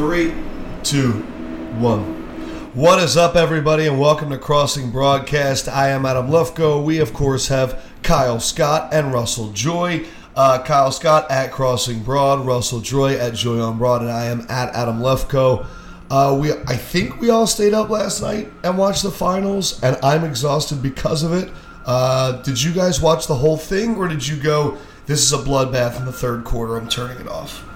3, 2, 1. What is up, everybody, and welcome to Crossing Broadcast. I am Adam Lefkoe. We, of course, have Kyle Scott and Russell Joy. Kyle Scott at Crossing Broad, Russell Joy at Joy on Broad, and I am at Adam Lefkoe. I think we all stayed up last night and watched the finals, and I'm exhausted because of it. Did you guys watch the whole thing, or did you go, this is a bloodbath in the third quarter, I'm turning it off?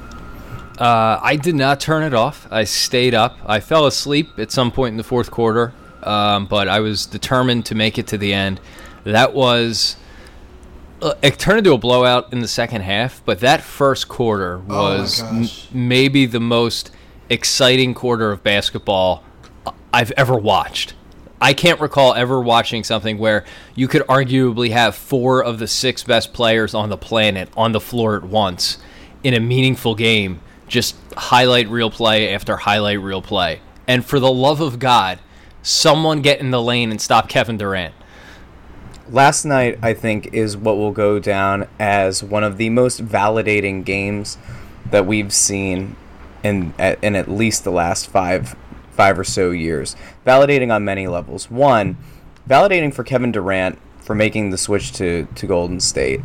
I did not turn it off. I stayed up. I fell asleep at some point in the fourth quarter, but I was determined to make it to the end. That was... It turned into a blowout in the second half, but that first quarter was maybe the most exciting quarter of basketball I've ever watched. I can't recall ever watching something where you could arguably have 4 of the 6 best players on the planet on the floor at once in a meaningful game. Just highlight reel play after highlight reel play. And for the love of God, someone get in the lane and stop Kevin Durant. Last night, I think, is what will go down as one of the most validating games that we've seen in at least the last five or so years. Validating on many levels. One, validating for Kevin Durant for making the switch to Golden State.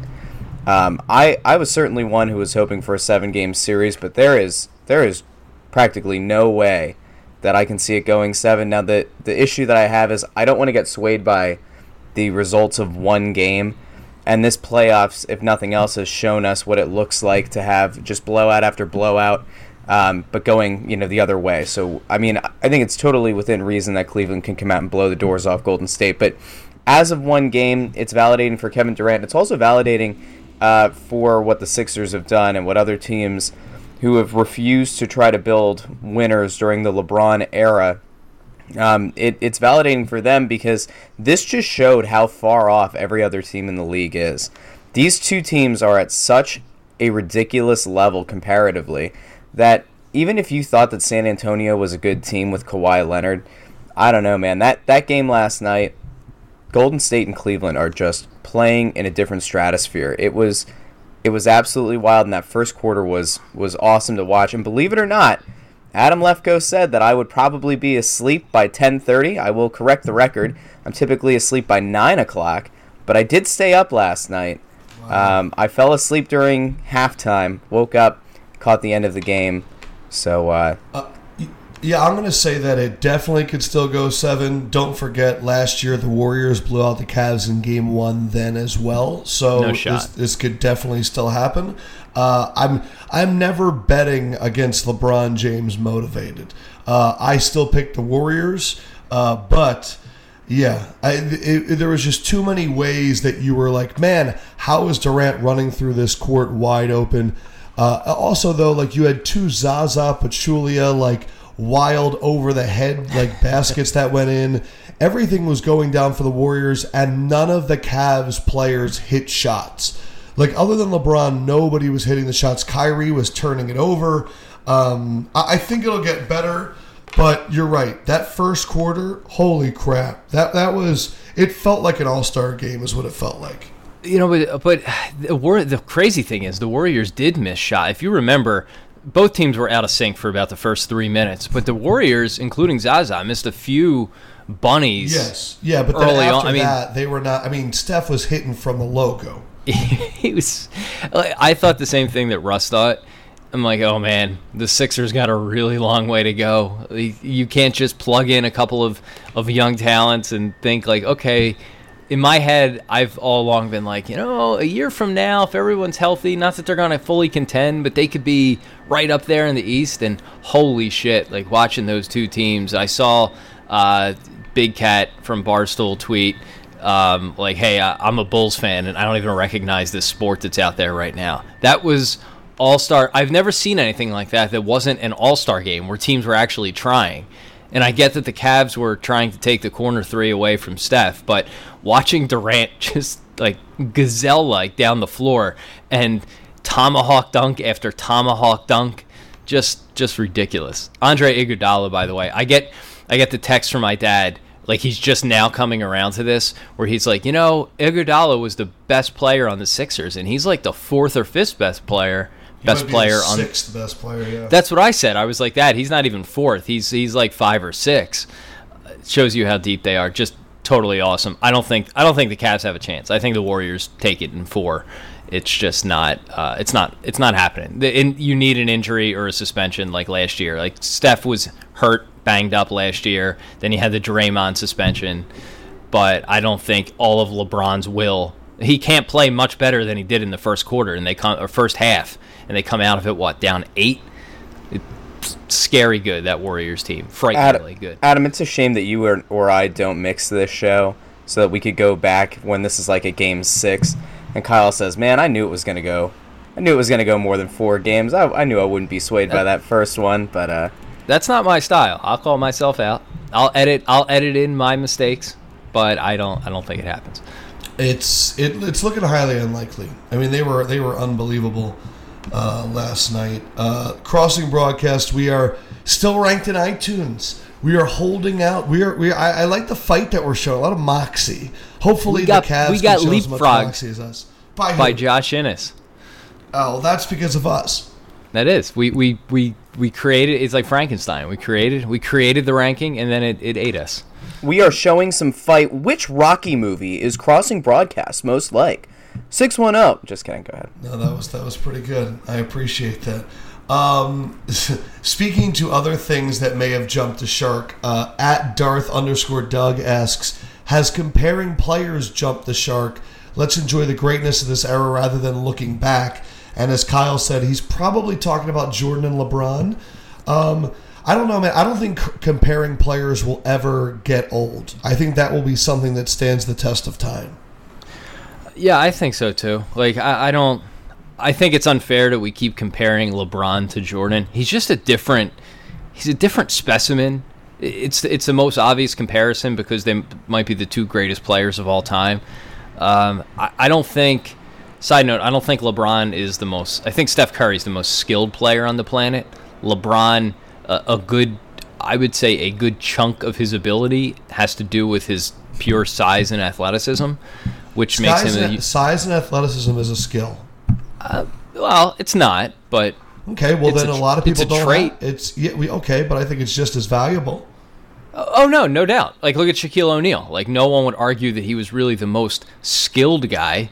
I was certainly one who was hoping for a 7-game series, but there is practically no way that I can see it going 7. Now, the issue that I have is I don't want to get swayed by the results of one game, and this playoffs, if nothing else, has shown us what it looks like to have just blowout after blowout, but going the other way. So I mean, I think it's totally within reason that Cleveland can come out and blow the doors off Golden State, but as of one game, it's validating for Kevin Durant. It's also validating for what the Sixers have done and what other teams who have refused to try to build winners during the LeBron era. It's validating for them because this just showed how far off every other team in the league is. These two teams are at such a ridiculous level comparatively that even if you thought that San Antonio was a good team with Kawhi Leonard, I don't know, man. That game last night, Golden State and Cleveland are just playing in a different stratosphere. It was absolutely wild, and that first quarter was awesome to watch. And believe it or not, Adam Lefkoe said that I would probably be asleep by 10:30. I will correct the record. I'm typically asleep by 9 o'clock, but I did stay up last night. Wow. I fell asleep during halftime, woke up, caught the end of the game. So, yeah, I'm going to say that it definitely could still go 7. Don't forget, last year the Warriors blew out the Cavs in Game 1 then as well. So no shot. This could definitely still happen. I'm never betting against LeBron James motivated. I still pick the Warriors, but yeah, there was just too many ways that you were like, man, how is Durant running through this court wide open? Also, though, like you had 2 Zaza Pachulia, like wild over the head, like baskets that went in. Everything was going down for the Warriors, and none of the Cavs players hit shots. Like, other than LeBron, nobody was hitting the shots. Kyrie was turning it over. I think it'll get better, but you're right. That first quarter, holy crap. That was – it felt like an all-star game is what it felt like. But the crazy thing is the Warriors did miss shot. If you remember, both teams were out of sync for about the first 3 minutes, but the Warriors, including Zaza, missed a few – bunnies. Yes. Yeah, but then after that, they were not. I mean, Steph was hitting from the logo. He was. I thought the same thing that Russ thought. I'm like, oh man, the Sixers got a really long way to go. You can't just plug in a couple of young talents and think like, okay. In my head, I've all along been like, a year from now, if everyone's healthy, not that they're going to fully contend, but they could be right up there in the East. And holy shit, like watching those two teams, I saw. Big Cat from Barstool tweet, like, hey, I'm a Bulls fan, and I don't even recognize this sport that's out there right now. That was all-star. I've never seen anything like that wasn't an all-star game where teams were actually trying. And I get that the Cavs were trying to take the corner 3 away from Steph, but watching Durant just, like, gazelle-like down the floor and tomahawk dunk after tomahawk dunk, just ridiculous. Andre Iguodala, by the way, I get the text from my dad, like he's just now coming around to this, where he's like, Iguodala was the best player on the Sixers, and he's like the 4th or 5th best player best player on sixth best player. Yeah, that's what I said. I was like that. He's not even fourth. He's like five or six. It shows you how deep they are. Just totally awesome. I don't think the Cavs have a chance. I think the Warriors take it in four. It's just not. It's not happening. You need an injury or a suspension like last year. Like Steph was hurt, banged up last year. Then you had the Draymond suspension. But I don't think all of LeBron's will. He can't play much better than he did in the first quarter first half, and they come out of it down 8. It's scary good, that Warriors team. Frighteningly good. Adam, it's a shame that you or I don't mix this show so that we could go back when this is like a game 6. And Kyle says, "Man, I knew it was gonna go more than 4 games. I knew I wouldn't be swayed by that first one, but that's not my style. I'll call myself out. I'll edit in my mistakes, but I don't think it happens." It's looking highly unlikely. I mean, they were unbelievable last night. Crossing Broadcast, we are still ranked in iTunes. We are holding out. I like the fight that we're showing. A lot of moxie. Hopefully the Cavs can show as much moxie as us. By Josh Innes. Oh, that's because of us. That is. We created. It's like Frankenstein. We created the ranking, and then it ate us. We are showing some fight. Which Rocky movie is Crossing Broadcast most like? 610. Just kidding. Go ahead. No, that was pretty good. I appreciate that. Speaking to other things that may have jumped the shark, at Darth_Doug asks, has comparing players jumped the shark? Let's enjoy the greatness of this era rather than looking back. And as Kyle said, he's probably talking about Jordan and LeBron. I don't know, man. I don't think comparing players will ever get old. I think that will be something that stands the test of time. Yeah, I think so too. Like, I think it's unfair that we keep comparing LeBron to Jordan. He's just a different specimen. It's the most obvious comparison because they might be the two greatest players of all time. I don't think LeBron is the most. I think Steph Curry is the most skilled player on the planet. LeBron, a good chunk of his ability has to do with his pure size and athleticism, which makes him size and athleticism is a skill. Well, it's not, but okay. Well, then a lot of people don't. It's a trait. But I think it's just as valuable. Oh no doubt. Like, look at Shaquille O'Neal. Like, no one would argue that he was really the most skilled guy,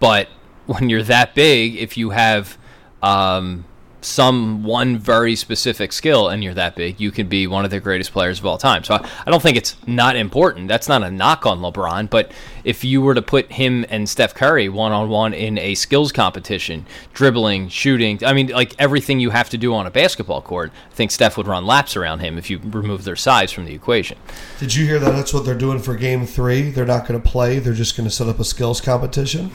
but when you're that big, if you have one very specific skill and you're that big, you can be one of the greatest players of all time. So I don't think it's not important. That's not a knock on LeBron, but if you were to put him and Steph Curry one-on-one in a skills competition, dribbling, shooting, I mean, like everything you have to do on a basketball court, I think Steph would run laps around him if you remove their size from the equation. Did you hear that? That's what they're doing for game 3. They're not going to play. They're just going to set up a skills competition.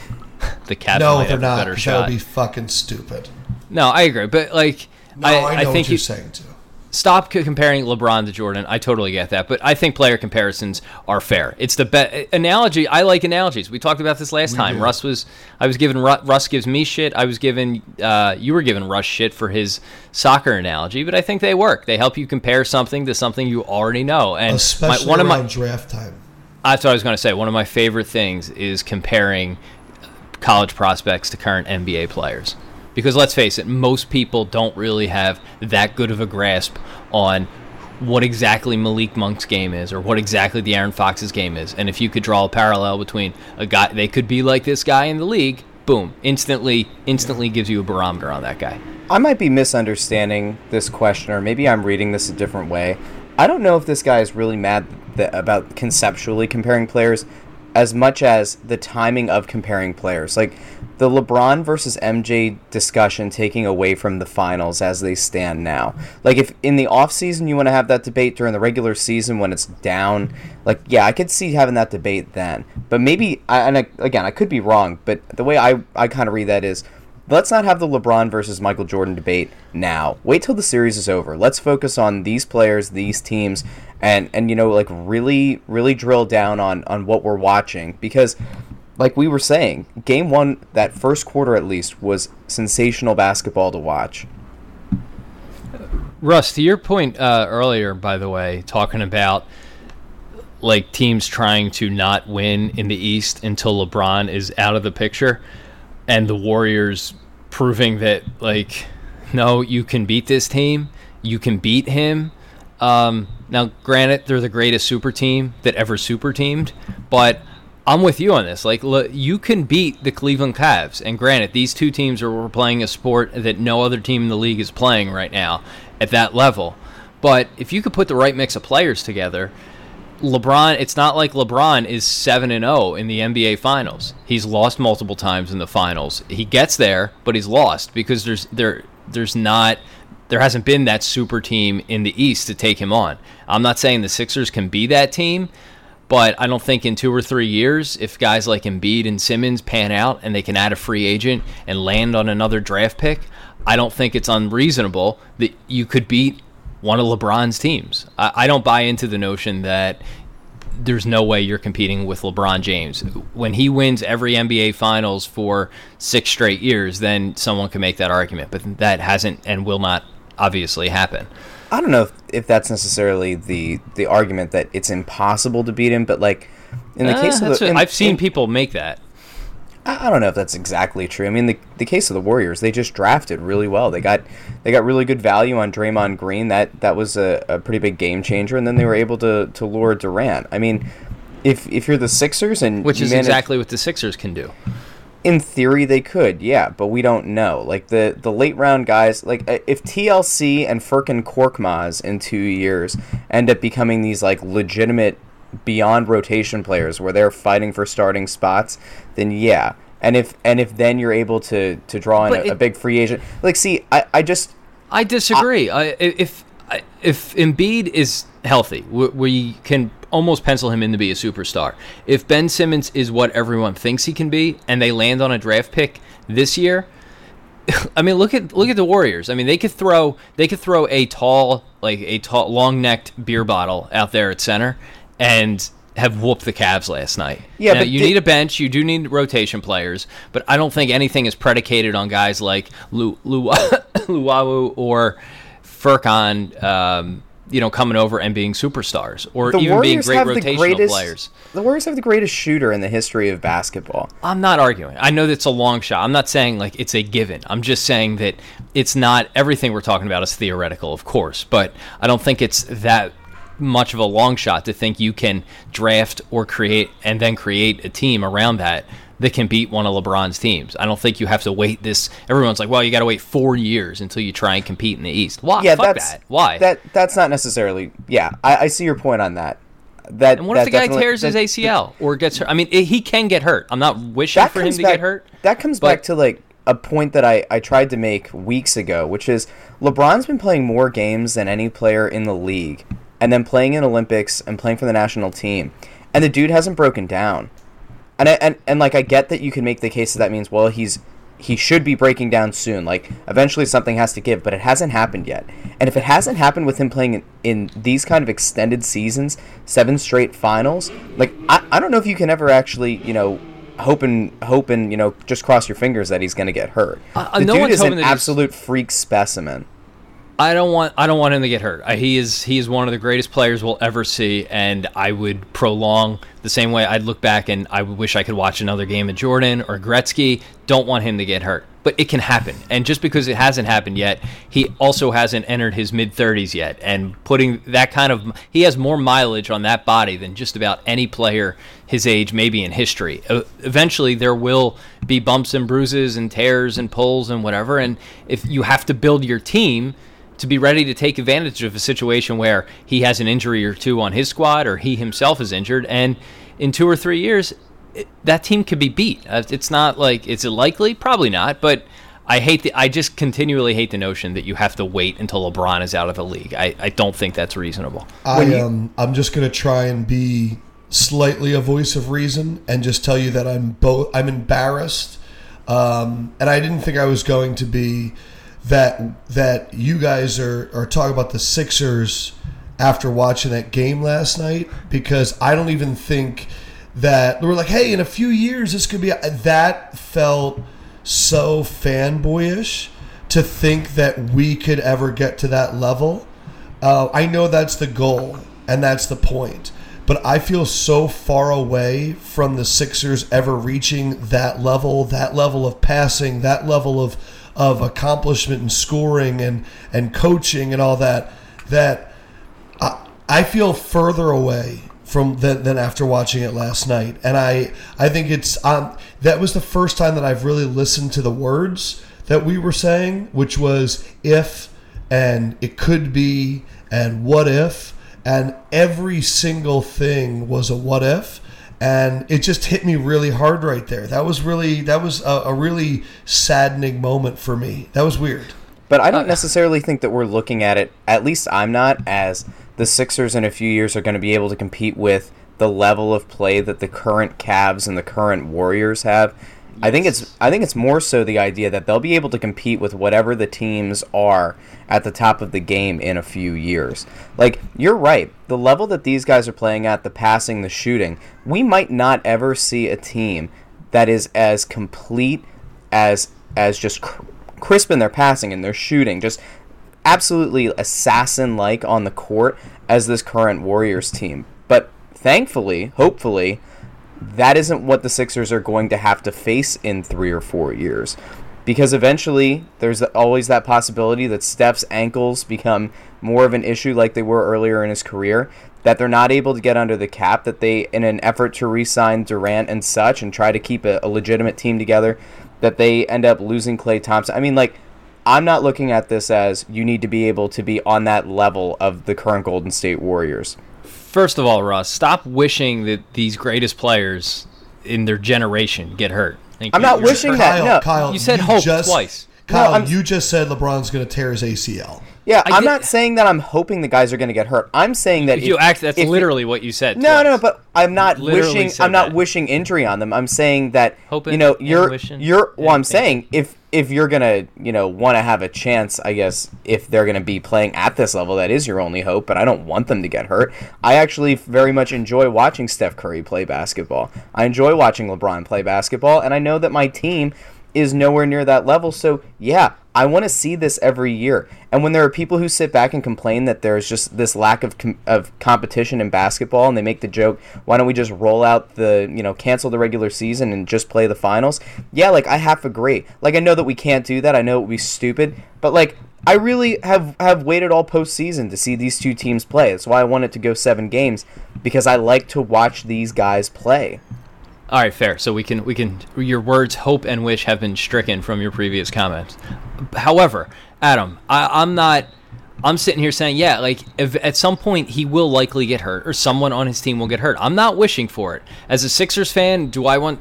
The Cavs no, they're not. That would be fucking stupid. No, I agree, but like I know I think what you're saying too. Stop comparing LeBron to Jordan. I totally get that, but I think player comparisons are fair. It's the best analogy. I like analogies. We talked about this last time. Russ gives me shit. I was given you were given Russ shit for his soccer analogy, but I think they work. They help you compare something to something you already know, and especially around draft time. That's what I was going to say. One of my favorite things is comparing college prospects to current NBA players. Because let's face it, most people don't really have that good of a grasp on what exactly Malik Monk's game is or what exactly De'Aaron Fox's game is. And if you could draw a parallel between a guy, they could be like this guy in the league, boom, instantly gives you a barometer on that guy. I might be misunderstanding this question, or maybe I'm reading this a different way. I don't know if this guy is really mad about conceptually comparing players as much as the timing of comparing players. Like, the LeBron versus MJ discussion taking away from the finals as they stand now. Like, if in the offseason you want to have that debate during the regular season when it's down, like, yeah, I could see having that debate then. But maybe, I could be wrong, but the way I kind of read that is, let's not have the LeBron versus Michael Jordan debate now. Wait till the series is over. Let's focus on these players, these teams, and you know, like, really, really drill down on what we're watching. Because, like we were saying, game 1, that first quarter at least, was sensational basketball to watch. Russ, to your point earlier, by the way, talking about like teams trying to not win in the East until LeBron is out of the picture, and the Warriors proving that, like, no, you can beat this team. You can beat him. Now, granted, they're the greatest super team that ever super teamed, but I'm with you on this. Like, look, you can beat the Cleveland Cavs. And granted, these two teams are playing a sport that no other team in the league is playing right now at that level. But if you could put the right mix of players together, LeBron, it's not like LeBron is 7-0 in the NBA Finals. He's lost multiple times in the Finals. He gets there, but he's lost because there hasn't been that super team in the East to take him on. I'm not saying the Sixers can be that team, but I don't think in 2 or 3 years, if guys like Embiid and Simmons pan out and they can add a free agent and land on another draft pick, I don't think it's unreasonable that you could beat one of LeBron's teams. I don't buy into the notion that there's no way you're competing with LeBron James. When he wins every NBA Finals for 6 straight years, then someone can make that argument. But that hasn't and will not obviously happen. I don't know if that's necessarily the argument that it's impossible to beat him, but like in the case of I've seen people make that. I don't know if that's exactly true. I mean, the case of the Warriors, they just drafted really well. They got really good value on Draymond Green. That was a pretty big game changer, and then they were able to lure Durant. I mean, if you're the Sixers and which is exactly what the Sixers can do. In theory, they could, yeah, but we don't know. Like the late round guys, like if TLC and Furkan Korkmaz in 2 years end up becoming these like legitimate beyond rotation players where they're fighting for starting spots, then yeah. And if then you're able to draw in a big free agent, like see, I disagree. If Embiid is healthy, we can almost pencil him in to be a superstar. If Ben Simmons is what everyone thinks he can be, and they land on a draft pick this year, I mean, look at the Warriors. I mean, they could throw a tall long-necked beer bottle out there at center and have whooped the Cavs last night. Yeah, now, but you need a bench. You do need rotation players, but I don't think anything is predicated on guys like Luwawu or Furkan, coming over and being superstars or even being great rotational players. The Warriors have the greatest shooter in the history of basketball. I'm not arguing. I know that's a long shot. I'm not saying like it's a given. I'm just saying that it's not everything we're talking about is theoretical, of course, but I don't think it's that much of a long shot to think you can draft or create a team around that can beat one of LeBron's teams. I don't think you have to wait this. Everyone's like, well, you got to wait 4 years until you try and compete in the East. Why? Yeah, Why? That's not necessarily. Yeah, I see your point on that. And what if the guy tears his ACL or gets hurt? I mean, he can get hurt. I'm not wishing for him to get hurt. That comes back to like a point that I tried to make weeks ago, which is LeBron's been playing more games than any player in the league, and then playing in Olympics and playing for the national team. And the dude hasn't broken down. And like I get that you can make the case that means, well, he should be breaking down soon. Like eventually something has to give, but it hasn't happened yet. And if it hasn't happened with him playing in these kind of extended seasons, 7 straight finals, like I don't know if you can ever actually, hope and just cross your fingers that he's going to get hurt. The dude is an absolute freak specimen. I don't want him to get hurt. He is one of the greatest players we'll ever see, and I would prolong the same way. I'd look back and I wish I could watch another game of Jordan or Gretzky. Don't want him to get hurt, but it can happen. And just because it hasn't happened yet, he also hasn't entered his mid-30s yet. And putting that kind of – he has more mileage on that body than just about any player his age, maybe in history. Eventually there will be bumps and bruises and tears and pulls and whatever, and if you have to build your team – to be ready to take advantage of a situation where he has an injury or two on his squad or he himself is injured. And in 2 or 3 years, that team could be beat. It's not like, is it likely? Probably not. But I just continually hate the notion that you have to wait until LeBron is out of the league. I don't think that's reasonable. I'm just going to try and be slightly a voice of reason and just tell you that I'm embarrassed. And I didn't think I was going to be, that you guys are talking about the Sixers after watching that game last night, because I don't even think that we're like, hey, in a few years this could be that felt so fanboyish to think that we could ever get to that level. I know that's the goal and that's the point, but I feel so far away from the Sixers ever reaching that level of passing, that level of of accomplishment and scoring and coaching and all that, that I feel further away from than after watching it last night. And I think it's that was the first time that I've really listened to the words that we were saying, which was if and it could be and what if, and every single thing was a what if. And it just hit me really hard right there. That was a really saddening moment for me. That was weird. But I don't necessarily think that we're looking at it, at least I'm not, as the Sixers in a few years are going to be able to compete with the level of play that the current Cavs and the current Warriors have. Yes. I think it's more so the idea that they'll be able to compete with whatever the teams are at the top of the game in a few years. Like, you're right. The level that these guys are playing at, the passing, the shooting, we might not ever see a team that is as complete as just crisp in their passing and their shooting, just absolutely assassin-like on the court as this current Warriors team. But thankfully, hopefully, that isn't what the Sixers are going to have to face in 3 or 4 years. Because eventually, there's always that possibility that Steph's ankles become more of an issue like they were earlier in his career, that they're not able to get under the cap, that they, in an effort to re-sign Durant and such and try to keep a legitimate team together, that they end up losing Klay Thompson. I mean, like, I'm not looking at this as you need to be able to be on that level of the current Golden State Warriors. First of all, Russ, stop wishing that these greatest players in their generation get hurt. I'm not wishing that. No, Kyle, you said hope twice. Kyle, you just said LeBron's going to tear his ACL. Yeah, I'm not saying that I'm hoping the guys are going to get hurt. I'm saying that that's literally what you said. No, but I'm not wishing. I'm not wishing injury on them. I'm saying that you're. Well, I'm saying if you're gonna want to have a chance, I guess if they're gonna be playing at this level, that is your only hope. But I don't want them to get hurt. I actually very much enjoy watching Steph Curry play basketball. I enjoy watching LeBron play basketball, and I know that my team is nowhere near that level. So yeah, I want to see this every year. And when there are people who sit back and complain that there's just this lack of competition in basketball, and they make the joke, why don't we just roll out the, cancel the regular season and just play the finals? Yeah, like, I half agree. Like, I know that we can't do that. I know it would be stupid. But, like, I really have waited all postseason to see these two teams play. That's why I wanted to go 7 games, because I like to watch these guys play. All right, fair. So we can. Your words hope and wish have been stricken from your previous comments. However, Adam, I'm not. I'm sitting here saying, yeah, like if at some point he will likely get hurt, or someone on his team will get hurt. I'm not wishing for it. As a Sixers fan, do I want?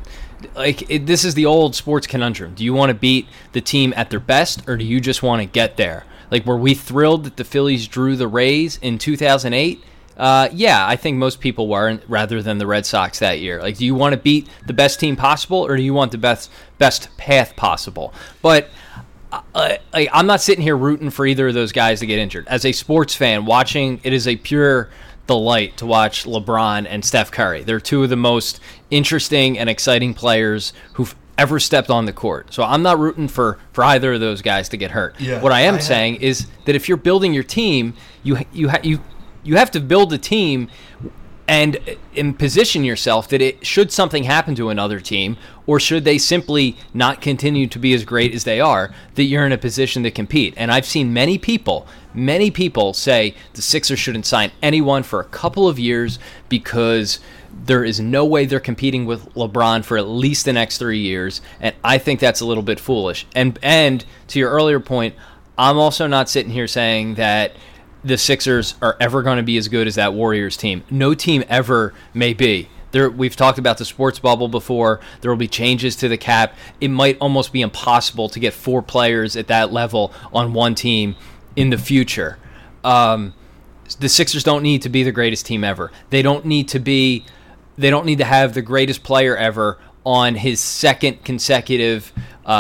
Like this is the old sports conundrum. Do you want to beat the team at their best, or do you just want to get there? Like, were we thrilled that the Phillies drew the Rays in 2008? Yeah, I think most people were, rather than the Red Sox that year. Like, do you want to beat the best team possible, or do you want the best path possible? But I'm not sitting here rooting for either of those guys to get injured. As a sports fan, watching it is a pure delight to watch LeBron and Steph Curry. They're two of the most interesting and exciting players who've ever stepped on the court. So I'm not rooting for either of those guys to get hurt. Yeah, what I am saying is that if you're building your team, you have to build a team and position yourself that it should something happen to another team, or should they simply not continue to be as great as they are, that you're in a position to compete. And I've seen many people say the Sixers shouldn't sign anyone for a couple of years because there is no way they're competing with LeBron for at least the next 3 years. And I think that's a little bit foolish. And to your earlier point, I'm also not sitting here saying that the Sixers are ever going to be as good as that Warriors team. No team ever may be. We've talked about the sports bubble before. There will be changes to the cap. It might almost be impossible to get 4 players at that level on one team in the future. The Sixers don't need to be the greatest team ever. They don't need to have the greatest player ever on his second consecutive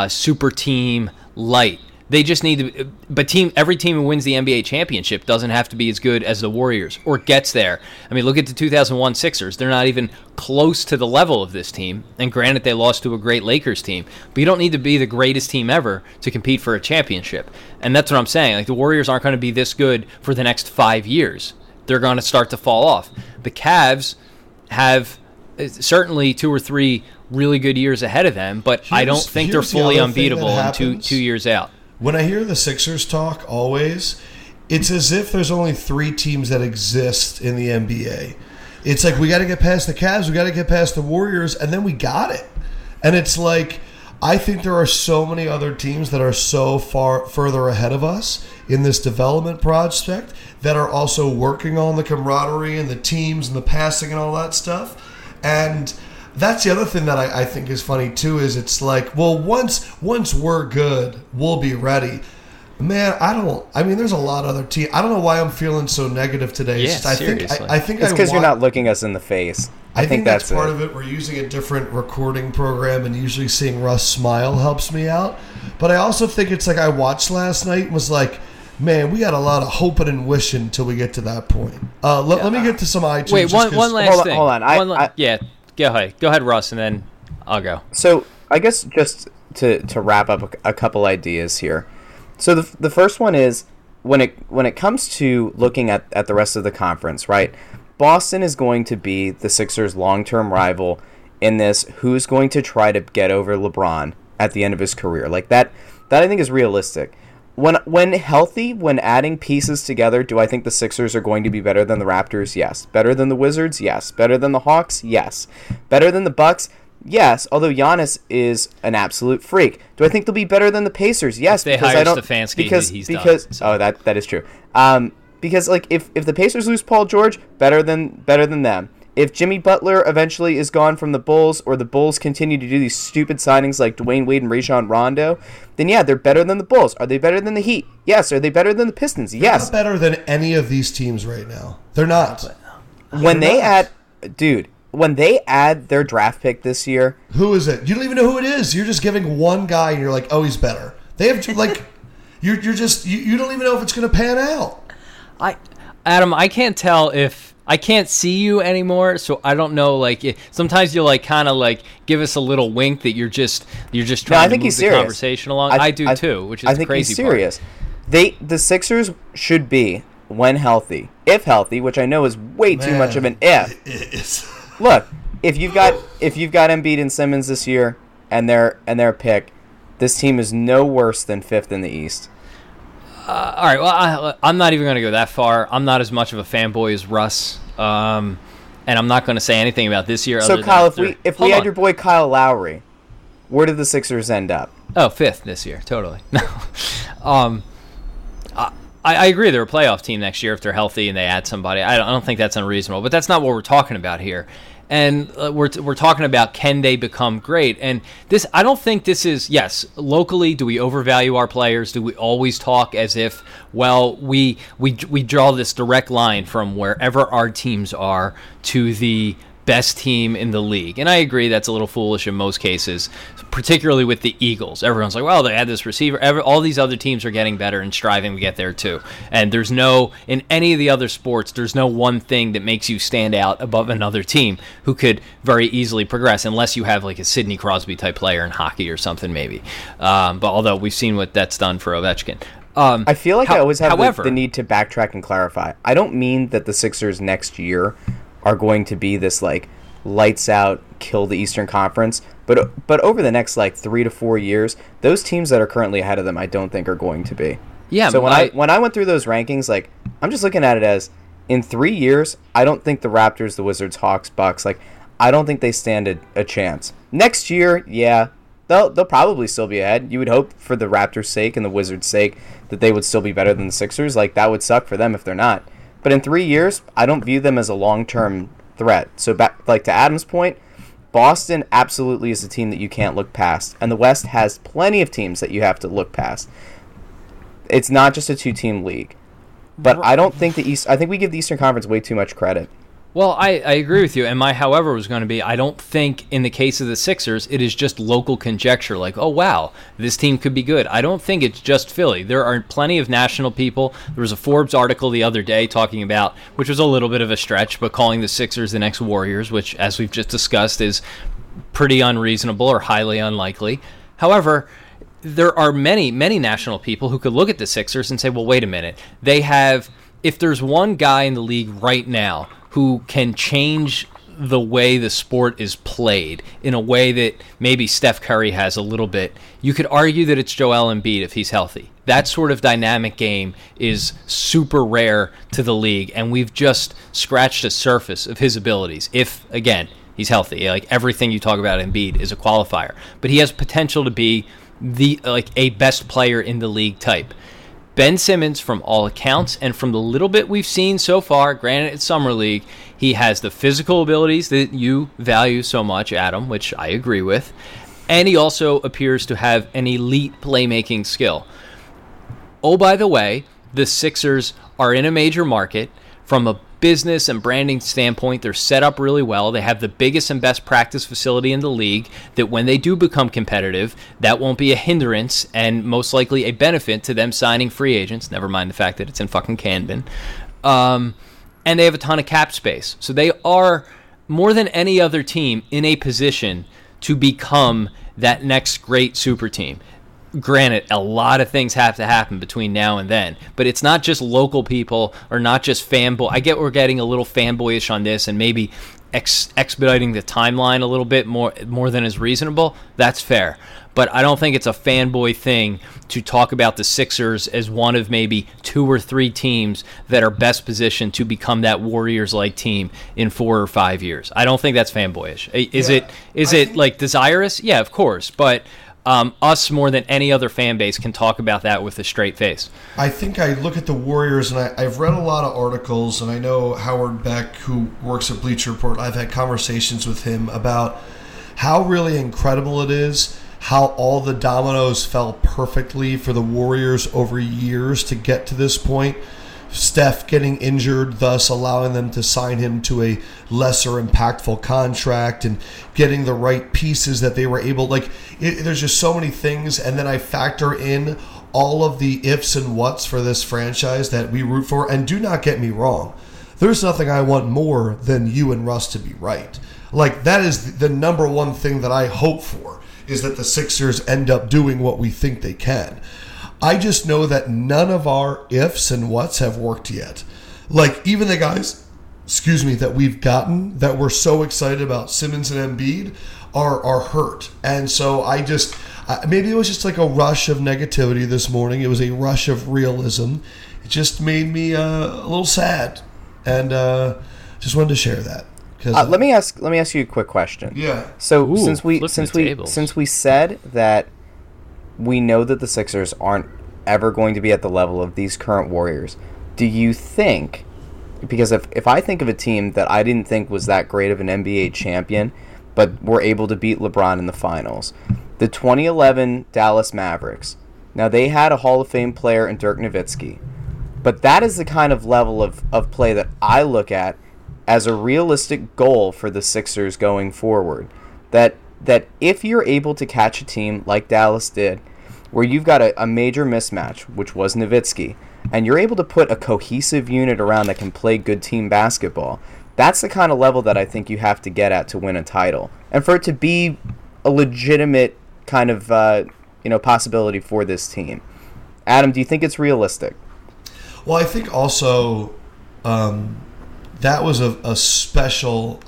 super team light. They just need to, but every team who wins the NBA championship doesn't have to be as good as the Warriors or gets there. I mean, look at the 2001 Sixers. They're not even close to the level of this team, and granted they lost to a great Lakers team, but you don't need to be the greatest team ever to compete for a championship. And that's what I'm saying. Like, the Warriors aren't going to be this good for the next 5 years. They're going to start to fall off. The Cavs have certainly 2 or 3 really good years ahead of them, but I don't think they're fully unbeatable in two years out. When I hear the Sixers talk always, it's as if there's only three teams that exist in the NBA. It's like, we got to get past the Cavs, we got to get past the Warriors, and then we got it. And it's like, I think there are so many other teams that are so far further ahead of us in this development project that are also working on the camaraderie and the teams and the passing and all that stuff. And that's the other thing that I think is funny too, is it's like, well, once we're good, we'll be ready. Man, I mean, there's a lot of other teams. I don't know why I'm feeling so negative today. Yeah, I think it's because you're not looking us in the face. I think that's part of it. We're using a different recording program, and usually seeing Russ smile helps me out. But I also think it's like, I watched last night and was like, man, we got a lot of hoping and wishing until we get to that point. Let me get to some iTunes. Wait, one last thing. Hold on. Go ahead, Russ, and then I'll go. So I guess just to wrap up a couple ideas here. So the first one is, when it comes to looking at the rest of the conference, right? Boston is going to be the Sixers' long-term rival in this. Who's going to try to get over LeBron at the end of his career? Like that I think is realistic. When healthy, when adding pieces together, do I think the Sixers are going to be better than the Raptors? Yes. Better than the Wizards? Yes. Better than the Hawks? Yes. Better than the Bucks? Yes, although Giannis is an absolute freak. Do I think they'll be better than the Pacers? Yes, because Stefanski, he's done. So. Oh, that is true. Because like if the Pacers lose Paul George, better than them. If Jimmy Butler eventually is gone from the Bulls, or the Bulls continue to do these stupid signings like Dwayne Wade and Rajon Rondo, then yeah, they're better than the Bulls. Are they better than the Heat? Yes. Are they better than the Pistons? Yes. They're not better than any of these teams right now. They're not. When they add their draft pick this year... Who is it? You don't even know who it is. You're just giving one guy and you're like, oh, he's better. They have, like... You don't even know if it's going to pan out. Adam, I can't tell if... I can't see you anymore, so I don't know, like... Sometimes you'll, like, kind of, like, give us a little wink that you're just trying to move the conversation along. I do, too, which is the crazy part. I think he's serious. The Sixers should be, when healthy, if healthy, which I know is too much of an if... It is. Look, if you've got Embiid and Simmons this year and their pick, this team is no worse than fifth in the East. All right, well, I'm not even going to go that far. I'm not as much of a fanboy as Russ, and I'm not going to say anything about this year. So, Kyle, if we had your boy Kyle Lowry, where did the Sixers end up? Oh, fifth this year, totally. No, I agree they're a playoff team next year if they're healthy and they add somebody. I don't think that's unreasonable, but that's not what we're talking about here. And we're talking about, can they become great? And this, I don't think this is, yes, locally, do we overvalue our players? Do we always talk as if, well, we draw this direct line from wherever our teams are to the best team in the league? And I agree that's a little foolish in most cases, particularly with the Eagles. Everyone's like, well, they had this receiver. All these other teams are getting better and striving to get there too. And there's no, in any of the other sports, there's no one thing that makes you stand out above another team who could very easily progress, unless you have like a Sidney Crosby type player in hockey or something maybe. But although we've seen what that's done for Ovechkin. I feel like I always have the need to backtrack and clarify. I don't mean that the Sixers next year are going to be this like lights out, kill the Eastern Conference, but over the next like 3 to 4 years, those teams that are currently ahead of them, I don't think are going to be. Yeah. So when I went through those rankings, like I'm just looking at it as in 3 years, I don't think the Raptors, the Wizards, Hawks, Bucks, like I don't think they stand a chance. Next year, yeah, they'll probably still be ahead. You would hope for the Raptors' sake and the Wizards' sake that they would still be better than the Sixers. Like that would suck for them if they're not. But in 3 years, I don't view them as a long-term threat. So, to Adam's point, Boston absolutely is a team that you can't look past. And the West has plenty of teams that you have to look past. It's not just a two-team league. But I don't think I think we give the Eastern Conference way too much credit. Well, I agree with you, and my however was going to be, I don't think in the case of the Sixers, it is just local conjecture, like, oh, wow, this team could be good. I don't think it's just Philly. There are plenty of national people. There was a Forbes article the other day talking about, which was a little bit of a stretch, but calling the Sixers the next Warriors, which, as we've just discussed, is pretty unreasonable or highly unlikely. However, there are many, many national people who could look at the Sixers and say, well, wait a minute. If there's one guy in the league right now who can change the way the sport is played in a way that maybe Steph Curry has a little bit. You could argue that it's Joel Embiid if he's healthy. That sort of dynamic game is super rare to the league, and we've just scratched the surface of his abilities. If, again, he's healthy. Like, everything you talk about Embiid is a qualifier. But he has potential to be the a best player in the league type. Ben Simmons, from all accounts and from the little bit we've seen so far, granted it's Summer League, he has the physical abilities that you value so much, Adam, which I agree with, and he also appears to have an elite playmaking skill. Oh, by the way, the Sixers are in a major market. From a business and branding standpoint, they're set up really well. They have the biggest and best practice facility in the league that when they do become competitive, that won't be a hindrance and most likely a benefit to them signing free agents, never mind the fact that it's in fucking Camden. And they have a ton of cap space. So they are, more than any other team, in a position to become that next great super team. Granted, a lot of things have to happen between now and then, but it's not just local people or not just fanboy. I get we're getting a little fanboyish on this and maybe expediting the timeline a little bit more than is reasonable. That's fair. But I don't think it's a fanboy thing to talk about the Sixers as one of maybe two or three teams that are best positioned to become that Warriors-like team in 4 or 5 years. I don't think that's fanboyish. Is it desirous? Yeah, of course. But us more than any other fan base can talk about that with a straight face. I think I look at the Warriors, and I've read a lot of articles, and I know Howard Beck, who works at Bleacher Report, I've had conversations with him about how really incredible it is, how all the dominoes fell perfectly for the Warriors over years to get to this point. Steph getting injured, thus allowing them to sign him to a lesser impactful contract and getting the right pieces that they were able, there's just so many things. And then I factor in all of the ifs and whats for this franchise that we root for. And do not get me wrong, there's nothing I want more than you and Russ to be right. Like, that is the number one thing that I hope for, is that the Sixers end up doing what we think they can. I just know that none of our ifs and whats have worked yet. Like, even the guys, that we've gotten, that we're so excited about, Simmons and Embiid, are hurt. And so I just, maybe it was just like a rush of negativity this morning. It was a rush of realism. It just made me a little sad. And just wanted to share that. Let me ask you a quick question. Yeah. So since we said that we know that the Sixers aren't ever going to be at the level of these current Warriors, do you think, because if I think of a team that I didn't think was that great of an NBA champion, but were able to beat LeBron in the finals, the 2011 Dallas Mavericks, now they had a Hall of Fame player in Dirk Nowitzki, but that is the kind of level of play that I look at as a realistic goal for the Sixers going forward, that if you're able to catch a team like Dallas did, where you've got a major mismatch, which was Nowitzki, and you're able to put a cohesive unit around that can play good team basketball, that's the kind of level that I think you have to get at to win a title. And for it to be a legitimate kind of possibility for this team. Adam, do you think it's realistic? Well, I think also that was a special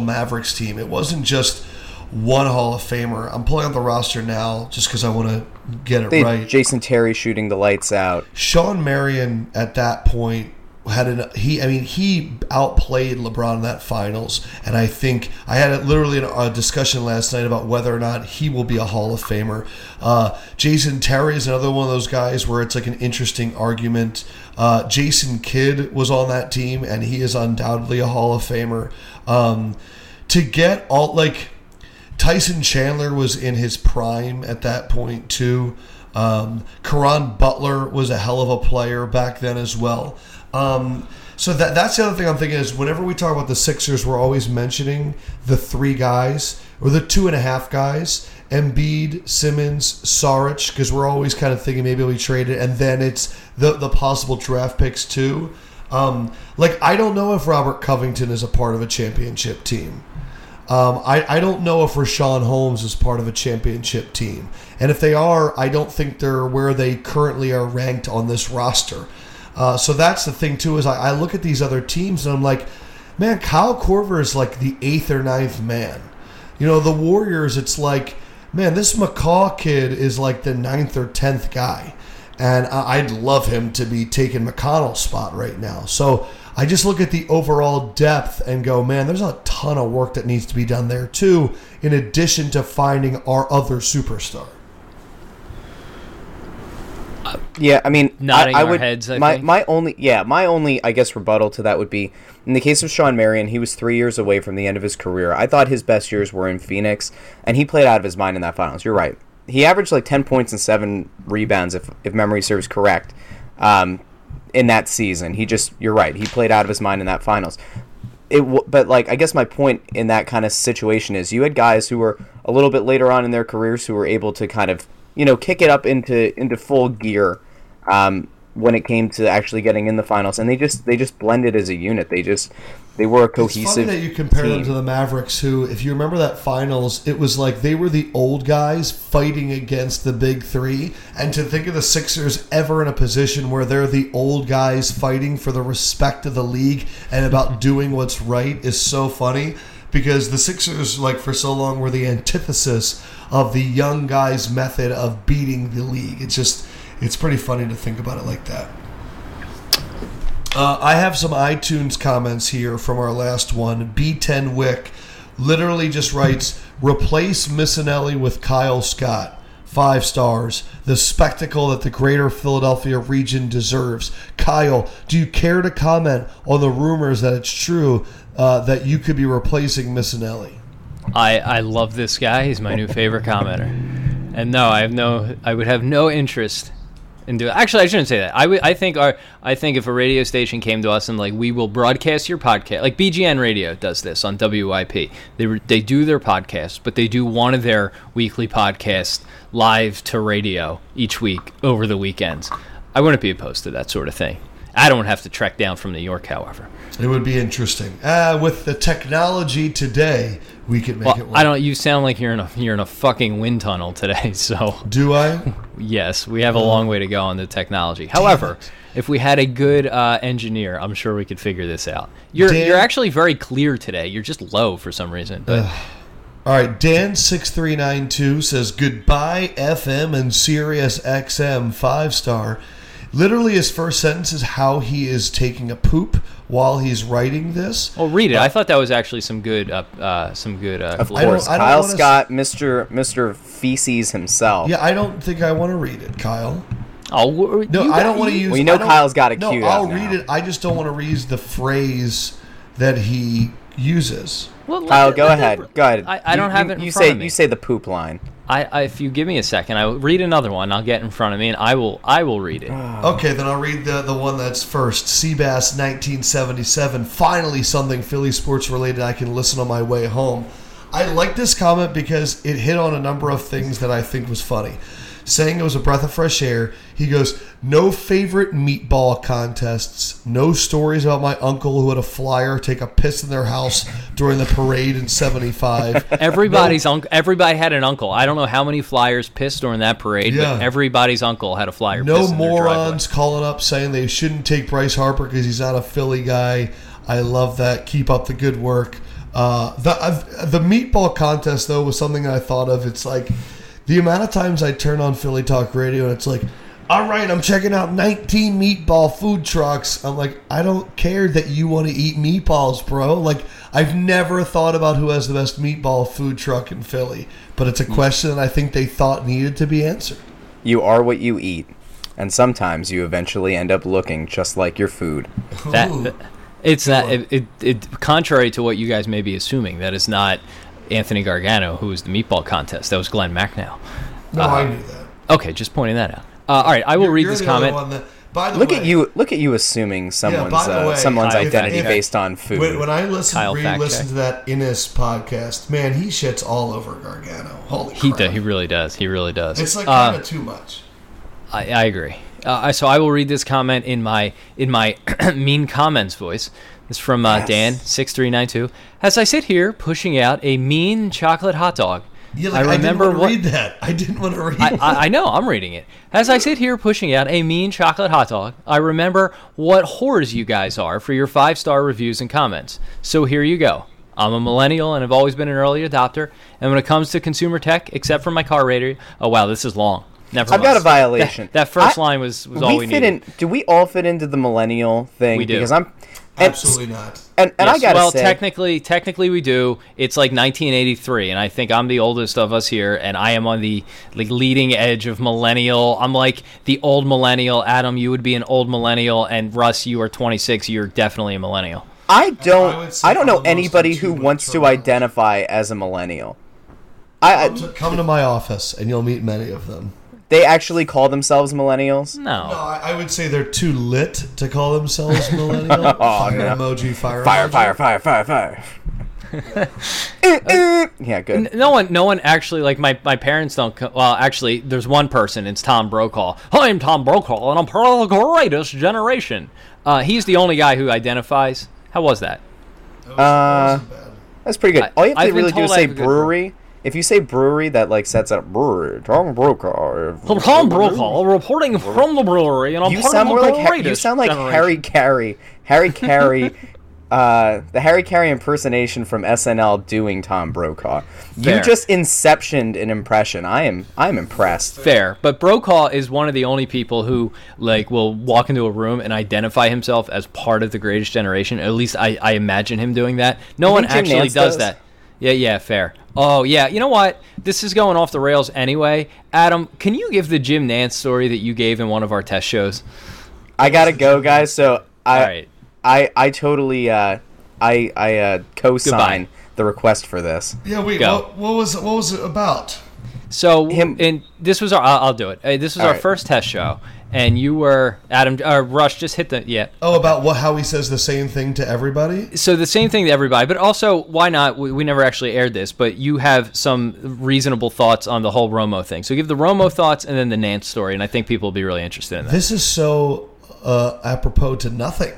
Mavericks team. It wasn't just one Hall of Famer. I'm pulling out the roster now just because I want to get it right. Jason Terry shooting the lights out. Sean Marion at that point he outplayed LeBron in that finals, and I think I had literally a discussion last night about whether or not he will be a Hall of Famer. Jason Terry is another one of those guys where it's like an interesting argument. Jason Kidd was on that team, and he is undoubtedly a Hall of Famer. To get all, like, Tyson Chandler was in his prime at that point too. Caron Butler was a hell of a player back then as well. So that's the other thing I'm thinking is, whenever we talk about the Sixers, we're always mentioning the three guys or the 2.5 guys, Embiid, Simmons, Saric, because we're always kind of thinking maybe we trade it, and then it's the possible draft picks too. I don't know if Robert Covington is a part of a championship team. I don't know if Rashawn Holmes is part of a championship team. And if they are, I don't think they're where they currently are ranked on this roster. So that's the thing, too, is I look at these other teams and I'm like, man, Kyle Korver is like the eighth or ninth man. You know, the Warriors, it's like, man, this McCaw kid is like the ninth or 10th guy. And I'd love him to be taking McConnell's spot right now. So I just look at the overall depth and go, man, there's a ton of work that needs to be done there too, in addition to finding our other superstar. Yeah, I mean, my only, I guess, rebuttal to that would be, in the case of Sean Marion, he was 3 years away from the end of his career. I thought his best years were in Phoenix, and he played out of his mind in that finals. You're right. He averaged like 10 points and 7 rebounds, if memory serves correct, in that season. He just, you're right, he played out of his mind in that finals. But like, I guess my point in that kind of situation is, you had guys who were a little bit later on in their careers who were able to kind of, you know, kick it up into full gear when it came to actually getting in the finals, and they just blended as a unit. They were a cohesive. It's funny that you compare them to the Mavericks, who, if you remember that finals, it was like they were the old guys fighting against the big three, and to think of the Sixers ever in a position where they're the old guys fighting for the respect of the league and about doing what's right is so funny. Because the Sixers, like, for so long were the antithesis of the young guys' method of beating the league. It's just, it's pretty funny to think about it like that. I have some iTunes comments here from our last one. B10 Wick literally just writes, replace Missinelli with Kyle Scott. 5 stars. The spectacle that the greater Philadelphia region deserves. Kyle, do you care to comment on the rumors that it's true that you could be replacing Missinelli? I love this guy. He's my new favorite commenter. And no, I would have no interest in doing. Actually, I shouldn't say that. I think if a radio station came to us and like, we will broadcast your podcast, like BGN Radio does this on WIP. They do their podcast, but they do one of their weekly podcasts live to radio each week over the weekends. I wouldn't be opposed to that sort of thing. I don't have to trek down from New York, however. It would be interesting. With the technology today, we could make it work. I don't. You sound like you're in a fucking wind tunnel today. So do I? Yes, we have a long way to go on the technology. However, if we had a good engineer, I'm sure we could figure this out. You're actually very clear today. You're just low for some reason, but. All right, Dan6392 says, goodbye FM and Sirius XM, 5 star. Literally his first sentence is how he is taking a poop while he's writing this. Oh, read it. I thought that was actually some good... of course, Kyle Scott, Mr. Feces himself. Yeah, I don't think I want to read it, Kyle. Oh, no, I don't want to use... Well, you know Kyle's got a cue. No, I'll read it. I just don't want to read the phrase that he uses. Well, Kyle, go ahead. I don't have it in front of me. You say the poop line. If you give me a second, I will read another one. I'll get in front of me, and I will read it. Okay, then I'll read the one that's first. Seabass 1977. Finally, something Philly sports related I can listen on my way home. I like this comment because it hit on a number of things that I think was funny. Saying it was a breath of fresh air, he goes, no favorite meatball contests, no stories about my uncle who had a flyer take a piss in their house during the parade in 75. Everybody had an uncle. I don't know how many flyers pissed during that parade, but everybody's uncle had a flyer piss in their driveway. No morons calling up saying they shouldn't take Bryce Harper because he's not a Philly guy. I love that. Keep up the good work. The meatball contest, though, was something I thought of. It's like, the amount of times I turn on Philly Talk Radio and it's like, all right, I'm checking out 19 meatball food trucks. I'm like, I don't care that you want to eat meatballs, bro. Like, I've never thought about who has the best meatball food truck in Philly, but it's a question that I think they thought needed to be answered. You are what you eat, and sometimes you eventually end up looking just like your food. It's not. It contrary to what you guys may be assuming, that is not Anthony Gargano, who was the meatball contest. That was Glenn Macnow. No, I knew that. Okay, just pointing that out. All right, I will read this comment. Look at you assuming someone's identity based on food. When I re-listened to that Innes podcast, man, he shits all over Gargano. Holy crap. He really does. He really does. It's like kind of too much. I agree. So I will read this comment in my mean comments voice. It's from Dan6392. As I sit here pushing out a mean chocolate hot dog, Yeah, like, I remember I didn't want to read that. I know, I'm reading it. As I sit here pushing out a mean chocolate hot dog, I remember what whores you guys are for your 5-star reviews and comments. So here you go. I'm a millennial and I've always been an early adopter. And when it comes to consumer tech, except for my car radio, oh, wow, this is long. I've got a violation. That first line was all we needed. Do we all fit into the millennial thing? We do. Because I'm... Absolutely not. And yes, I gotta say, technically we do. It's like 1983, and I think I'm the oldest of us here, and I am on the leading edge of millennial. I'm like the old millennial. Adam, you would be an old millennial, and Russ, you are 26. You're definitely a millennial. I don't know anybody who wants to identify as a millennial. Come to my office, and you'll meet many of them. They actually call themselves millennials? No. No, I would say they're too lit to call themselves millennial. Emoji, fire. Yeah, good. No one actually, like, my parents don't. Well, actually, there's one person. It's Tom Brokaw. Hi, I'm Tom Brokaw, and I'm part of the greatest generation. He's the only guy who identifies. How was that? That wasn't bad. That's pretty good. All you have to really do is say brewery. If you say brewery, that like sets up brewery. Tom Brokaw, reporting from the brewery, and I'm part of the greatest generation. You sound like Harry Carey. Harry Carey, the Harry Carey impersonation from SNL doing Tom Brokaw. Fair. You just inceptioned an impression. I'm impressed. Fair, but Brokaw is one of the only people who like will walk into a room and identify himself as part of the greatest generation. At least I imagine him doing that. No one actually does that. Yeah, fair. Oh, yeah. You know what? This is going off the rails anyway. Adam, can you give the Jim Nantz story that you gave in one of our test shows? I gotta go, guys. So I totally co-sign the request for this. Yeah, wait. What was it about? So this was our. I'll do it. This was our first test show. And you were Adam Rush. Just hit the about how he says the same thing to everybody. So the same thing to everybody, but also why not? We never actually aired this, but you have some reasonable thoughts on the whole Romo thing. So give the Romo thoughts and then the Nance story, and I think people will be really interested in that. This is so apropos to nothing.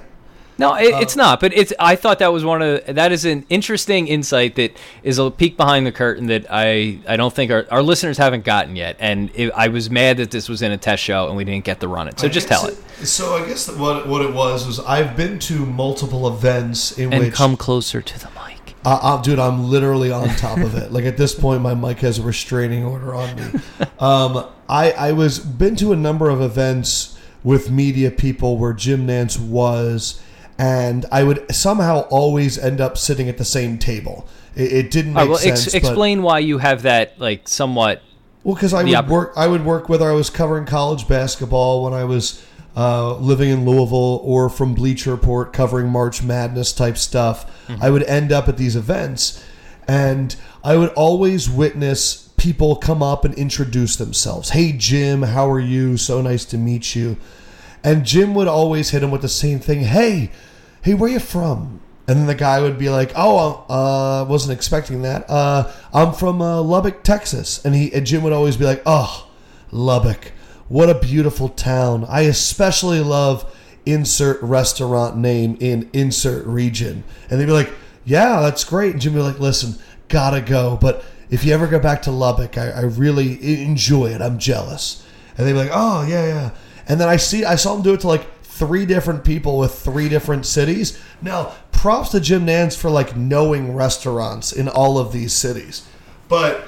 No, it's not. But it's. I thought that was that is an interesting insight that is a peek behind the curtain that I don't think our listeners haven't gotten yet. And I was mad that this was in a test show and we didn't get to run it. So just tell it. So I guess what it was I've been to multiple events which come closer to the mic. Dude, I'm literally on top of it. Like at this point, my mic has a restraining order on me. I was to a number of events with media people where Jim Nantz was. And I would somehow always end up sitting at the same table. It didn't make sense. Explain why you have that, like, somewhat. Well, because I would work whether I was covering college basketball when I was living in Louisville or from Bleacher Report covering March Madness type stuff. Mm-hmm. I would end up at these events, and I would always witness people come up and introduce themselves. Hey, Jim, how are you? So nice to meet you. And Jim would always hit him with the same thing. Hey, where you from? And then the guy would be like, oh, I wasn't expecting that. I'm from Lubbock, Texas. And Jim would always be like, oh, Lubbock, what a beautiful town. I especially love insert restaurant name in insert region. And they'd be like, yeah, that's great. And Jim would be like, listen, gotta go. But if you ever go back to Lubbock, I really enjoy it. I'm jealous. And they'd be like, oh, yeah. And then I saw him do it to like 3 different people with 3 different cities. Now, props to Jim Nantz for like knowing restaurants in all of these cities. But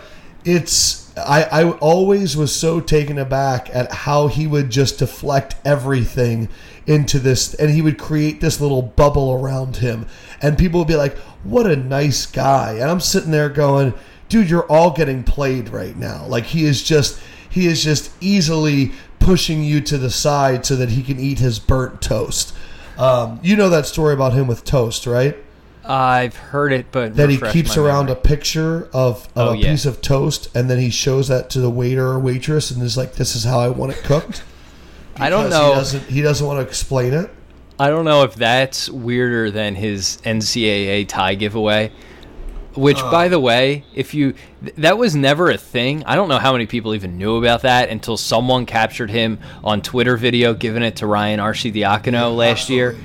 I always was so taken aback at how he would just deflect everything into this, and he would create this little bubble around him. And people would be like, what a nice guy. And I'm sitting there going, dude, you're all getting played right now. Like he is just easily pushing you to the side so that he can eat his burnt toast. You know that story about him with toast, right? I've heard it, but that he keeps around a picture of a piece of toast, and then he shows that to the waiter or waitress, and is like, "This is how I want it cooked." I don't know. He doesn't want to explain it. I don't know if that's weirder than his NCAA tie giveaway. Which, by the way, that was never a thing. I don't know how many people even knew about that until someone captured him on Twitter video giving it to Ryan Arcidiacono last year.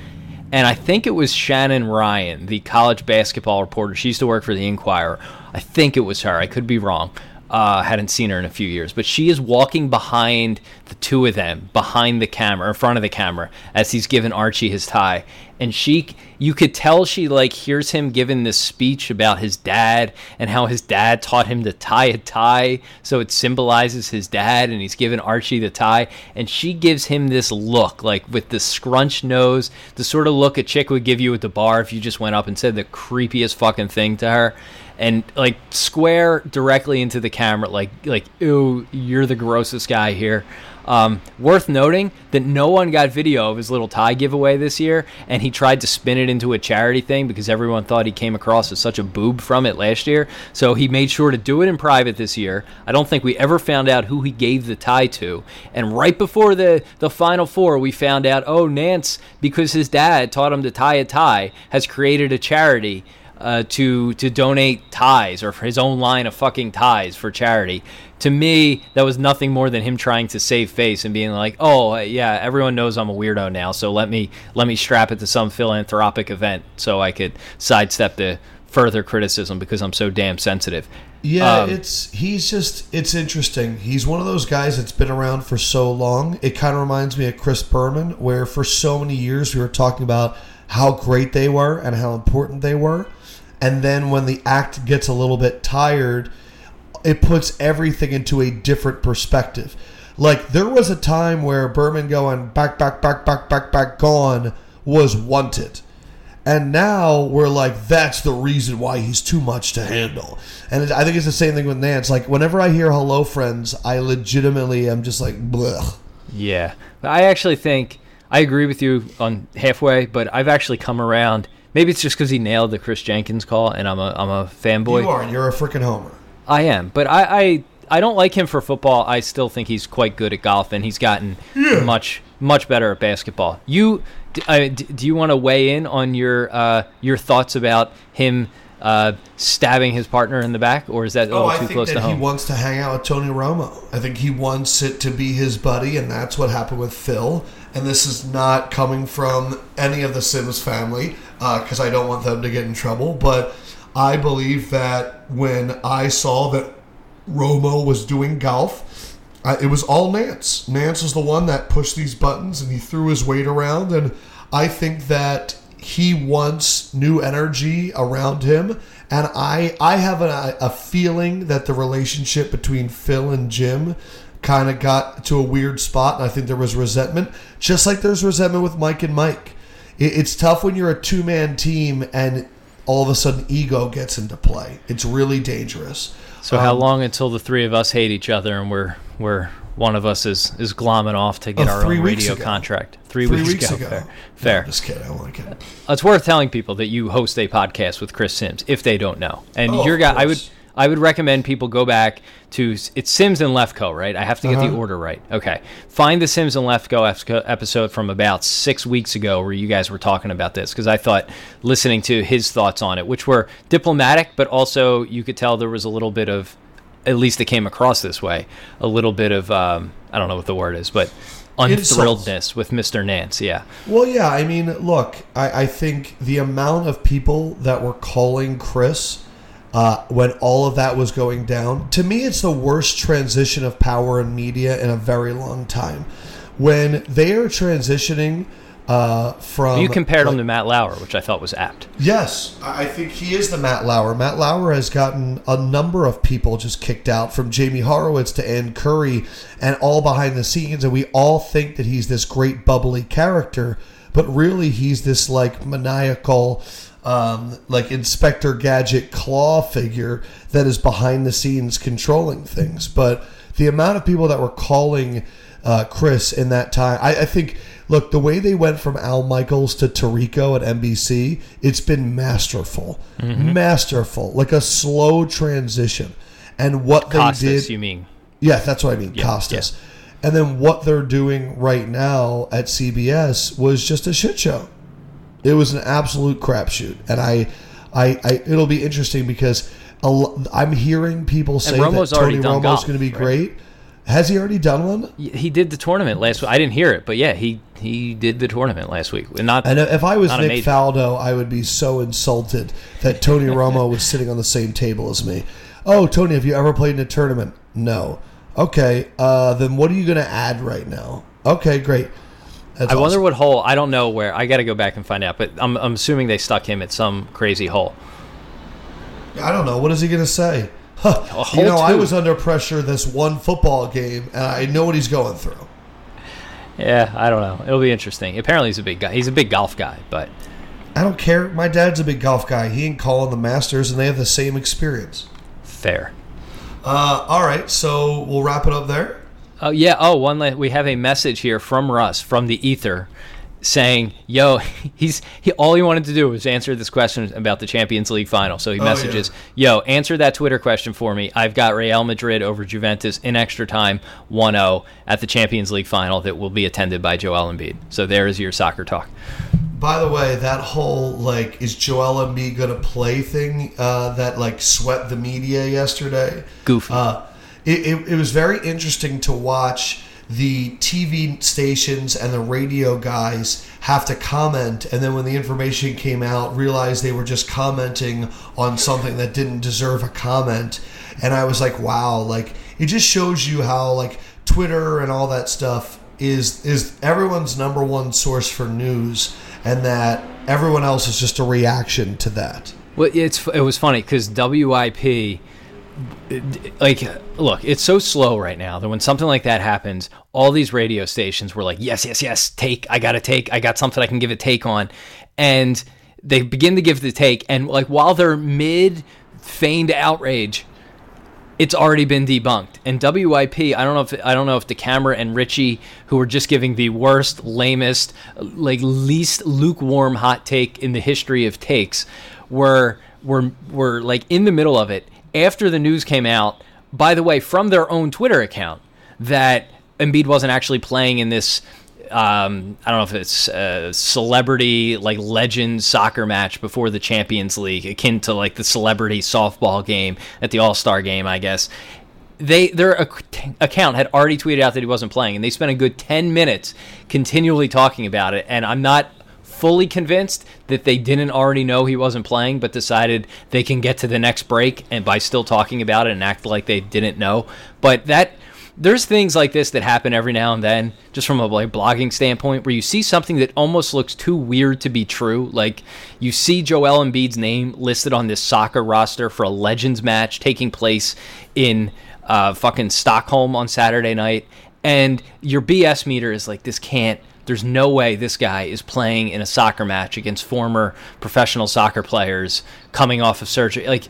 and I think it was Shannon Ryan, the college basketball reporter. She used to work for the Inquirer. I think it was her. I could be wrong. Hadn't seen her in a few years, but she is walking behind the two of them, behind the camera, in front of the camera, as he's giving Archie his tie. And you could tell she like hears him giving this speech about his dad and how his dad taught him to tie a tie, so it symbolizes his dad, and he's giving Archie the tie. And she gives him this look, like with the scrunched nose, the sort of look a chick would give you at the bar if you just went up and said the creepiest fucking thing to her. And like square directly into the camera, like ew, you're the grossest guy here. Worth noting that no one got video of his little tie giveaway this year, and he tried to spin it into a charity thing because everyone thought he came across as such a boob from it last year. So he made sure to do it in private this year. I don't think we ever found out who he gave the tie to. And right before the Final Four, we found out, oh, Nance, because his dad taught him to tie a tie, has created a charity to donate ties, or for his own line of fucking ties for charity. To me, that was nothing more than him trying to save face and being like, oh, yeah, everyone knows I'm a weirdo now, so let me strap it to some philanthropic event so I could sidestep the further criticism because I'm so damn sensitive. Yeah, it's interesting. He's one of those guys that's been around for so long. It kind of reminds me of Chris Berman, where for so many years we were talking about how great they were and how important they were. And then when the act gets a little bit tired, it puts everything into a different perspective. Like, there was a time where Berman going back, gone was wanted. And now we're like, that's the reason why he's too much to handle. And I think it's the same thing with Nance. Like, whenever I hear hello, friends, I legitimately am just like, blech. Yeah. I actually think I agree with you on halfway, but I've actually come around. Maybe it's just because he nailed the Chris Jenkins call, and I'm a fanboy. You are, and you're a freaking homer. I am, but I don't like him for football. I still think he's quite good at golf, and he's gotten much better at basketball. Do you want to weigh in on your thoughts about him stabbing his partner in the back, or is that too close to home? I think that he wants to hang out with Tony Romo. I think he wants it to be his buddy, and that's what happened with Phil. And this is not coming from any of the Sims family, because I don't want them to get in trouble. But I believe that when I saw that Romo was doing golf, it was all Nance. Nance was the one that pushed these buttons, and he threw his weight around. And I think that he wants new energy around him. And I have a feeling that the relationship between Phil and Jim kind of got to a weird spot, and I think there was resentment, just like there's resentment with Mike and Mike. It's tough when you're a two-man team and all of a sudden ego gets into play. It's really dangerous. So how long until the three of us hate each other and we're one of us is glomming off to get our own radio contract? Three weeks ago. Fair. No, just kidding. I want to kid. It's worth telling people that you host a podcast with Chris Sims if they don't know. And your guy, I would recommend people go back to – it's Sims and Lefkoe, right? I have to get the order right. Okay. Find the Sims and Lefkoe episode from about 6 weeks ago where you guys were talking about this, because I thought listening to his thoughts on it, which were diplomatic, but also you could tell there was a little bit of – at least it came across this way, a little bit of I don't know what the word is, but unthrilledness with Mr. Nance, yeah. Well, yeah. I mean, look, I think the amount of people that were calling Chris – when all of that was going down, to me, it's the worst transition of power in media in a very long time. When they are transitioning from... You compared him to Matt Lauer, which I thought was apt. Yes, I think he is the Matt Lauer. Matt Lauer has gotten a number of people just kicked out, from Jamie Horowitz to Ann Curry and all behind the scenes. And we all think that he's this great bubbly character, but really he's this like maniacal... like Inspector Gadget claw figure that is behind the scenes controlling things. But the amount of people that were calling Chris in that time, I think, look, the way they went from Al Michaels to Tirico at NBC, it's been masterful. Mm-hmm. Masterful. Like a slow transition. And what Costas, they did... you mean? Yeah, that's what I mean, yeah, Costas. Yeah. And then what they're doing right now at CBS was just a shit show. It was an absolute crapshoot, and I it'll be interesting because I'm hearing people say that Tony Romo's going to be great. Has he already done one? He did the tournament last week. I didn't hear it, but yeah, he did the tournament last week. And not. And if I was Nick Faldo, I would be so insulted that Tony Romo was sitting on the same table as me. Oh, Tony, have you ever played in a tournament? No. Okay, then what are you going to add right now? Okay, great. That's awesome. Wonder what hole. I don't know where. I got to go back and find out, but I'm assuming they stuck him at some crazy hole. I don't know. What is he going to say? Huh. You know, I was under pressure this one football game, and I know what he's going through. Yeah, I don't know. It'll be interesting. Apparently, he's a big guy. He's a big golf guy, but I don't care. My dad's a big golf guy. He ain't calling the Masters, and they have the same experience. Fair. All right, so we'll wrap it up there. Yeah. Oh, we have a message here from Russ from the ether, saying, "Yo, all he wanted to do was answer this question about the Champions League final." So he messages, "Yo, answer that Twitter question for me. I've got Real Madrid over Juventus in extra time, 1-0 at the Champions League final that will be attended by Joel Embiid." So there is your soccer talk. By the way, that whole is Joel Embiid gonna play thing that swept the media yesterday. Goofy. It was very interesting to watch. The TV stations and the radio guys have to comment, and then when the information came out, realized they were just commenting on something that didn't deserve a comment. And I was like, wow, it just shows you how Twitter and all that stuff is everyone's number one source for news, and that everyone else is just a reaction to that. Well, it was funny because WIP. Look, it's so slow right now that when something like that happens, all these radio stations were like, yes, take, I got something I can give a take on. And they begin to give the take, and while they're mid-feigned outrage, it's already been debunked. And WIP, I don't know if the camera and Richie, who were just giving the worst, lamest, least lukewarm hot take in the history of takes, were in the middle of it. After the news came out, by the way, from their own Twitter account, that Embiid wasn't actually playing in this, I don't know if it's a celebrity, legend soccer match before the Champions League, akin to the celebrity softball game at the All-Star game, I guess. Their account had already tweeted out that he wasn't playing, and they spent a good 10 minutes continually talking about it, and I'm not fully convinced that they didn't already know he wasn't playing, but decided they can get to the next break and by still talking about it and act like they didn't know. But there's things like this that happen every now and then, just from a blogging standpoint, where you see something that almost looks too weird to be true. You see Joel Embiid's name listed on this soccer roster for a Legends match taking place in fucking Stockholm on Saturday night, and your BS meter is like, this can't. There's no way this guy is playing in a soccer match against former professional soccer players coming off of surgery.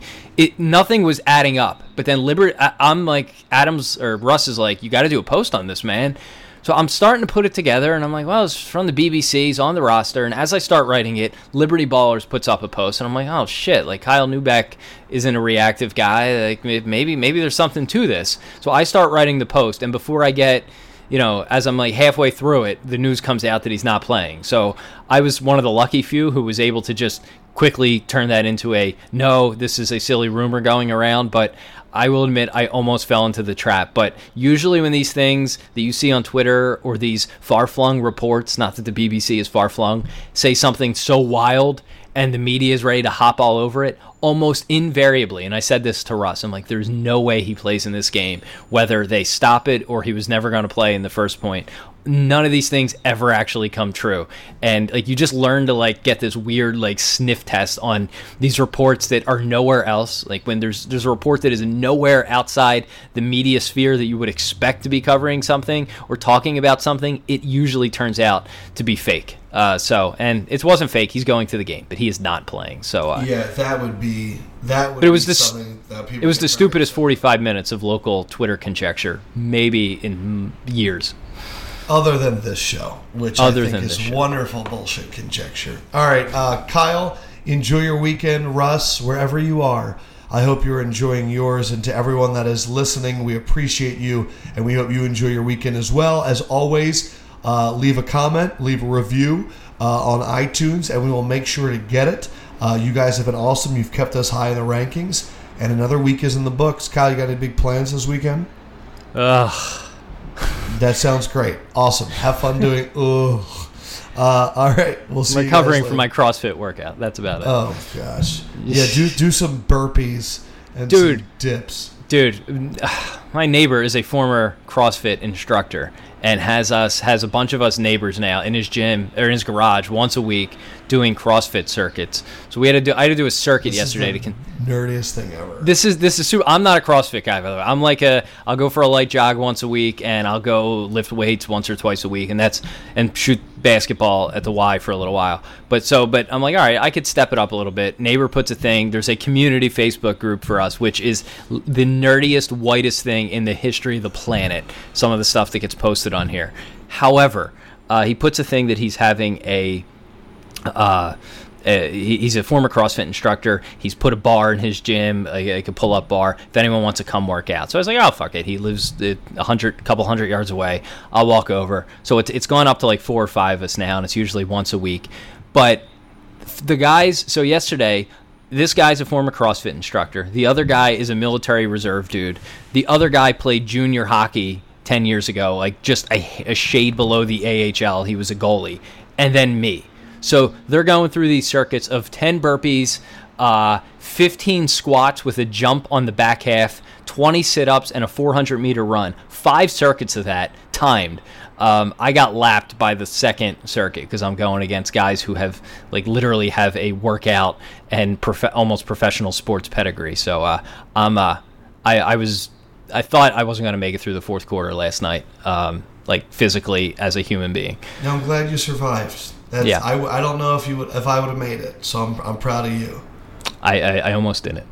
Nothing was adding up. But then I'm like, Adams or Russ is like, you got to do a post on this, man. So I'm starting to put it together, and I'm like, well, it's from the BBC, he's on the roster. And as I start writing it, Liberty Ballers puts up a post, and I'm like, oh shit, Kyle Newbeck isn't a reactive guy. Maybe there's something to this. So I start writing the post, and before I get, as I'm halfway through it, the news comes out that he's not playing. So I was one of the lucky few who was able to just quickly turn that into no, this is a silly rumor going around. But I will admit, I almost fell into the trap. But usually when these things that you see on Twitter or these far-flung reports, not that the BBC is far-flung, say something so wild and the media is ready to hop all over it, almost invariably, and I said this to Russ, I'm like, there's no way he plays in this game, whether they stop it or he was never going to play in the first point. None of these things ever actually come true. And you just learn to get this weird sniff test on these reports that are nowhere else. When there's a report that is nowhere outside the media sphere that you would expect to be covering something or talking about something, it usually turns out to be fake. And it wasn't fake. He's going to the game, but he is not playing. So yeah, that would be that. Would but it was be this. That people it was the stupidest 45 minutes of local Twitter conjecture, maybe in years. Other than this show, which I think is wonderful bullshit conjecture. All right, Kyle, enjoy your weekend. Russ, wherever you are, I hope you're enjoying yours. And to everyone that is listening, we appreciate you, and we hope you enjoy your weekend as well. As always, leave a comment, leave a review on iTunes, and we will make sure to get it. You guys have been awesome. You've kept us high in the rankings, and another week is in the books. Kyle, you got any big plans this weekend? That sounds great. Awesome. Have fun doing. All right. We'll see. Recovering from my CrossFit workout. That's about it. Oh gosh. Yeah. Do some burpees and some dips. Dude, my neighbor is a former CrossFit instructor and has a bunch of us neighbors now in his gym or in his garage once a week doing CrossFit circuits. So I had to do a circuit yesterday. Nerdiest thing ever. This is super. I'm not a CrossFit guy, by the way. I'm like I'll go for a light jog once a week, and I'll go lift weights once or twice a week, and shoot basketball at the Y for a little while. But I'm like, all right, I could step it up a little bit. Neighbor puts a thing. There's a community Facebook group for us, which is the nerdiest, whitest thing in the history of the planet. Some of the stuff that gets posted on here. However, he puts a thing that he's having he's a former CrossFit instructor. He's put a bar in his gym, a pull-up bar, if anyone wants to come work out. So I was like, oh, fuck it. He lives a couple hundred yards away. I'll walk over. So it's gone up to like 4 or 5 of us now, and it's usually once a week. But the guys, so yesterday, this guy's a former CrossFit instructor. The other guy is a military reserve dude. The other guy played junior hockey 10 years ago, like just a shade below the AHL. He was a goalie. And then me. So they're going through these circuits of 10 burpees, 15 squats with a jump on the back half, 20 sit-ups, and a 400-meter run. 5 circuits of that timed. I got lapped by the second circuit because I'm going against guys who have like literally have a workout and almost professional sports pedigree. So I thought I wasn't going to make it through the fourth quarter last night, like physically as a human being. No, I'm glad you survived. Yeah. I don't know if I would have made it, so I'm proud of you. I almost didn't.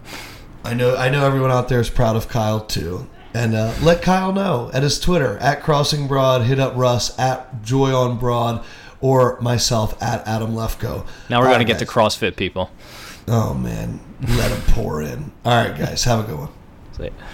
I know everyone out there is proud of Kyle too, and let Kyle know at his Twitter at Crossing Broad. Hit up Russ at Joy on Broad, or myself at Adam Lefkoe. Now we're going to get to CrossFit people. Oh man, let them pour in. All right, guys, have a good one. See ya.